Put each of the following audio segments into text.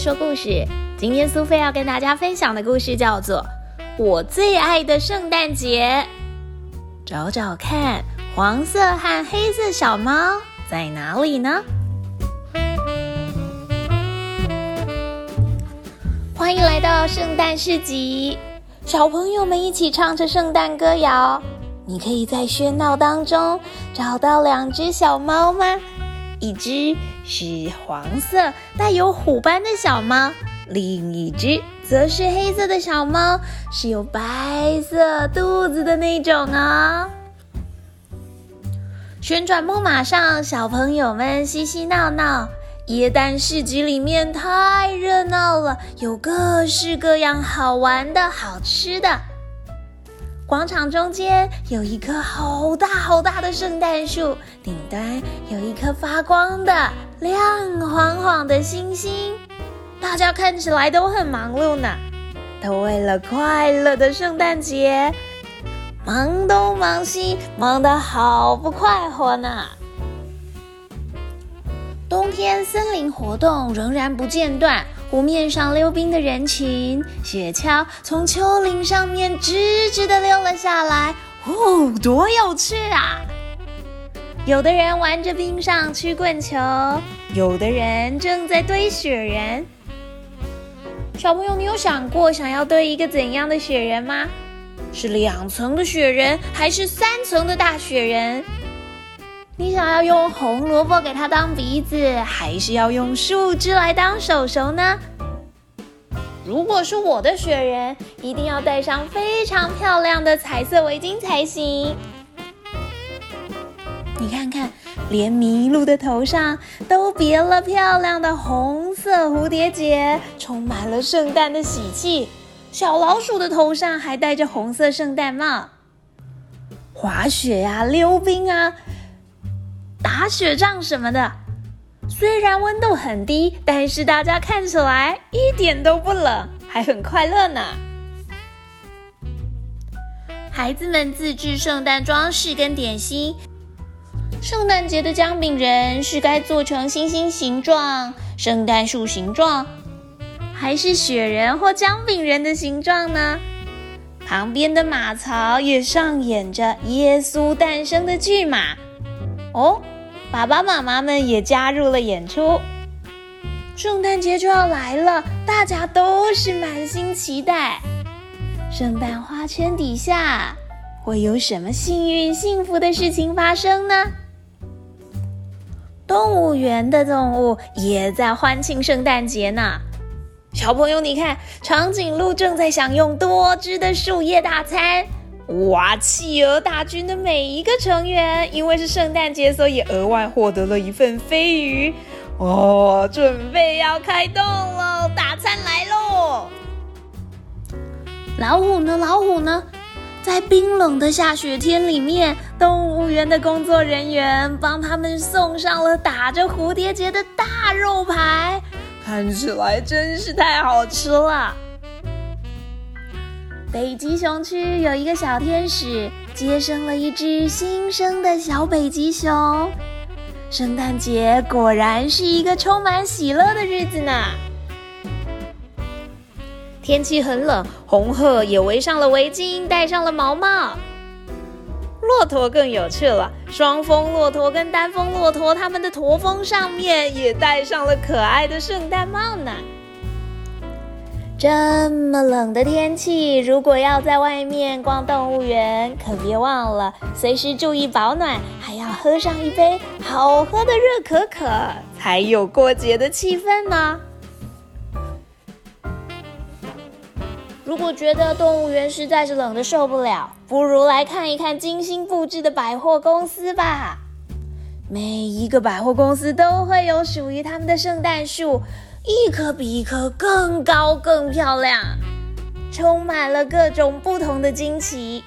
菲说故事，今天苏菲要跟大家分享的故事叫做《我最爱的圣诞节》。找找看，黄色和黑色小猫在哪里呢？欢迎来到圣诞市集，小朋友们一起唱着圣诞歌谣。你可以在喧闹当中找到两只小猫吗？一只是黄色带有虎斑的小猫，另一只则是黑色的小猫，是有白色肚子的那种哦。旋转木马上，小朋友们嬉嬉闹闹。耶诞市集里面太热闹了，有各式各样好玩的好吃的。广场中间有一棵好大好大的圣诞树，顶端有一颗发光的亮晃晃的星星。大家看起来都很忙碌呢，都为了快乐的圣诞节，忙东忙西，忙得好不快活呢。冬天森林活动仍然不间断，湖面上溜冰的人群，雪橇从丘陵上面直直地溜了下来，哦，多有趣啊！有的人玩着冰上曲棍球，有的人正在堆雪人。小朋友，你有想过想要堆一个怎样的雪人吗？是2层的雪人，还是3层的大雪人？你想要用红萝卜给它当鼻子，还是要用树枝来当手手呢？如果是我的雪人，一定要戴上非常漂亮的彩色围巾才行。你看看，连麋鹿的头上都别了漂亮的红色蝴蝶结，充满了圣诞的喜气。小老鼠的头上还戴着红色圣诞帽。滑雪啊，溜冰啊，打雪仗什么的，虽然温度很低，但是大家看起来一点都不冷，还很快乐呢。孩子们自制圣诞装饰跟点心，圣诞节的姜饼人是该做成星星形状、圣诞树形状，还是雪人或姜饼人的形状呢？旁边的马槽也上演着耶稣诞生的巨马哦，爸爸妈妈们也加入了演出。圣诞节就要来了，大家都是满心期待。圣诞花圈底下会有什么幸运幸福的事情发生呢？动物园的动物也在欢庆圣诞节呢。小朋友，你看，长颈鹿正在享用多汁的树叶大餐。哇！企鹅大军的每一个成员，因为是圣诞节，所以额外获得了一份飞鱼。哦，准备要开动了，大餐来喽！老虎呢？老虎呢？在冰冷的下雪天里面，动物园的工作人员帮他们送上了打着蝴蝶结的大肉排，看起来真是太好吃了。北极熊区有一个小天使接生了一只新生的小北极熊。圣诞节果然是一个充满喜乐的日子呢。天气很冷，红鹤也围上了围巾，戴上了毛帽。骆驼更有趣了，双峰骆驼跟单峰骆驼，它们的驼峰上面也戴上了可爱的圣诞帽呢。这么冷的天气，如果要在外面逛动物园，可别忘了随时注意保暖，还要喝上一杯好喝的热可可，才有过节的气氛呢。如果觉得动物园实在是冷得受不了，不如来看一看精心布置的百货公司吧。每一个百货公司都会有属于他们的圣诞树，一棵比一棵更高更漂亮，充满了各种不同的惊奇。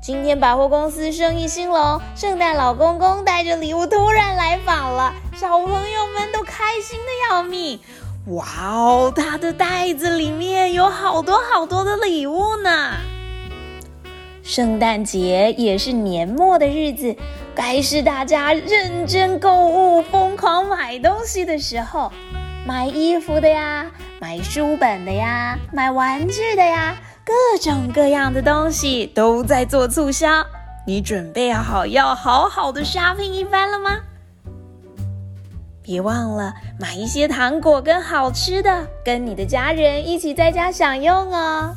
今天百货公司生意兴隆，圣诞老公公带着礼物突然来访了，小朋友们都开心的要命。哇哦，他的袋子里面有好多好多的礼物呢。圣诞节也是年末的日子，该是大家认真购物疯狂买东西的时候。买衣服的呀，买书本的呀，买玩具的呀，各种各样的东西都在做促销。你准备好要好好的 shopping 一番了吗？别忘了买一些糖果跟好吃的，跟你的家人一起在家享用哦。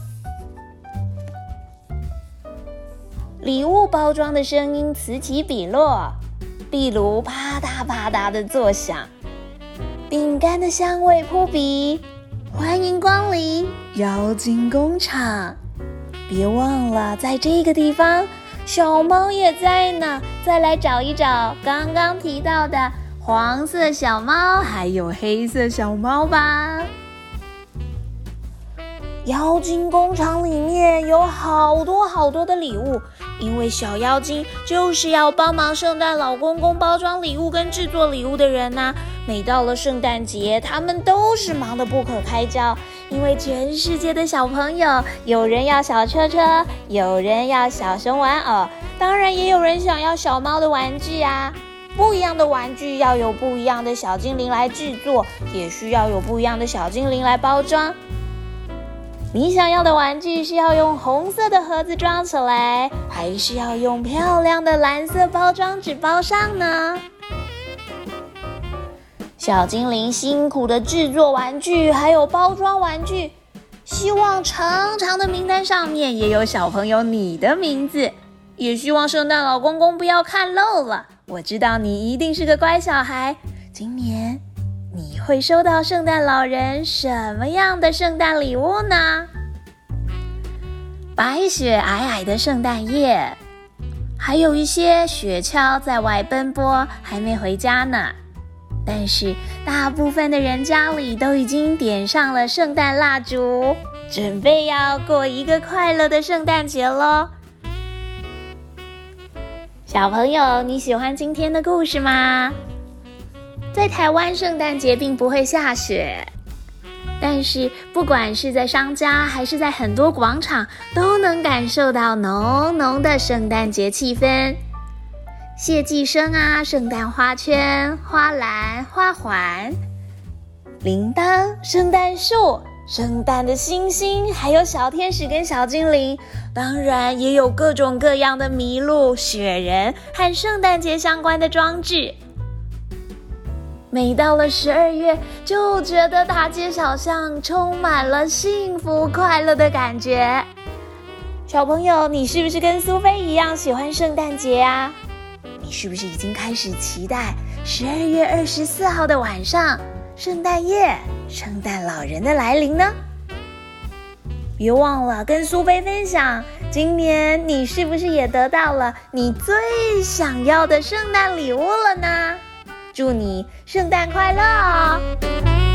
礼物包装的声音此起彼落，壁炉啪嗒啪嗒的作响，饼干的香味扑鼻。欢迎光临妖精工厂！别忘了，在这个地方，小猫也在呢。再来找一找刚刚提到的黄色小猫，还有黑色小猫吧。妖精工厂里面有好多好多的礼物，因为小妖精就是要帮忙圣诞老公公包装礼物跟制作礼物的人啊。每到了圣诞节，他们都是忙得不可开交，因为全世界的小朋友，有人要小车车，有人要小熊玩偶，当然也有人想要小猫的玩具啊。不一样的玩具要有不一样的小精灵来制作，也需要有不一样的小精灵来包装。你想要的玩具是要用红色的盒子装起来，还是要用漂亮的蓝色包装纸包上呢？小精灵辛苦的制作玩具，还有包装玩具，希望长长的名单上面也有小朋友你的名字，也希望圣诞老公公不要看漏了。我知道你一定是个乖小孩，今年你会收到圣诞老人什么样的圣诞礼物呢？白雪皑皑的圣诞夜，还有一些雪橇在外奔波，还没回家呢。但是大部分的人家里都已经点上了圣诞蜡烛，准备要过一个快乐的圣诞节咯。小朋友，你喜欢今天的故事吗？在台湾，圣诞节并不会下雪，但是不管是在商家还是在很多广场，都能感受到浓浓的圣诞节气氛。谢寄生啊，圣诞花圈、花篮、花环、铃铛、圣诞树、圣诞的星星，还有小天使跟小精灵，当然也有各种各样的麋鹿、雪人和圣诞节相关的装置。每到了12月，就觉得大街小巷充满了幸福快乐的感觉。小朋友，你是不是跟苏菲一样喜欢圣诞节啊？你是不是已经开始期待12月24号的晚上，圣诞夜，圣诞老人的来临呢？别忘了跟苏菲分享，今年你是不是也得到了你最想要的圣诞礼物了呢？祝你圣诞快乐哦！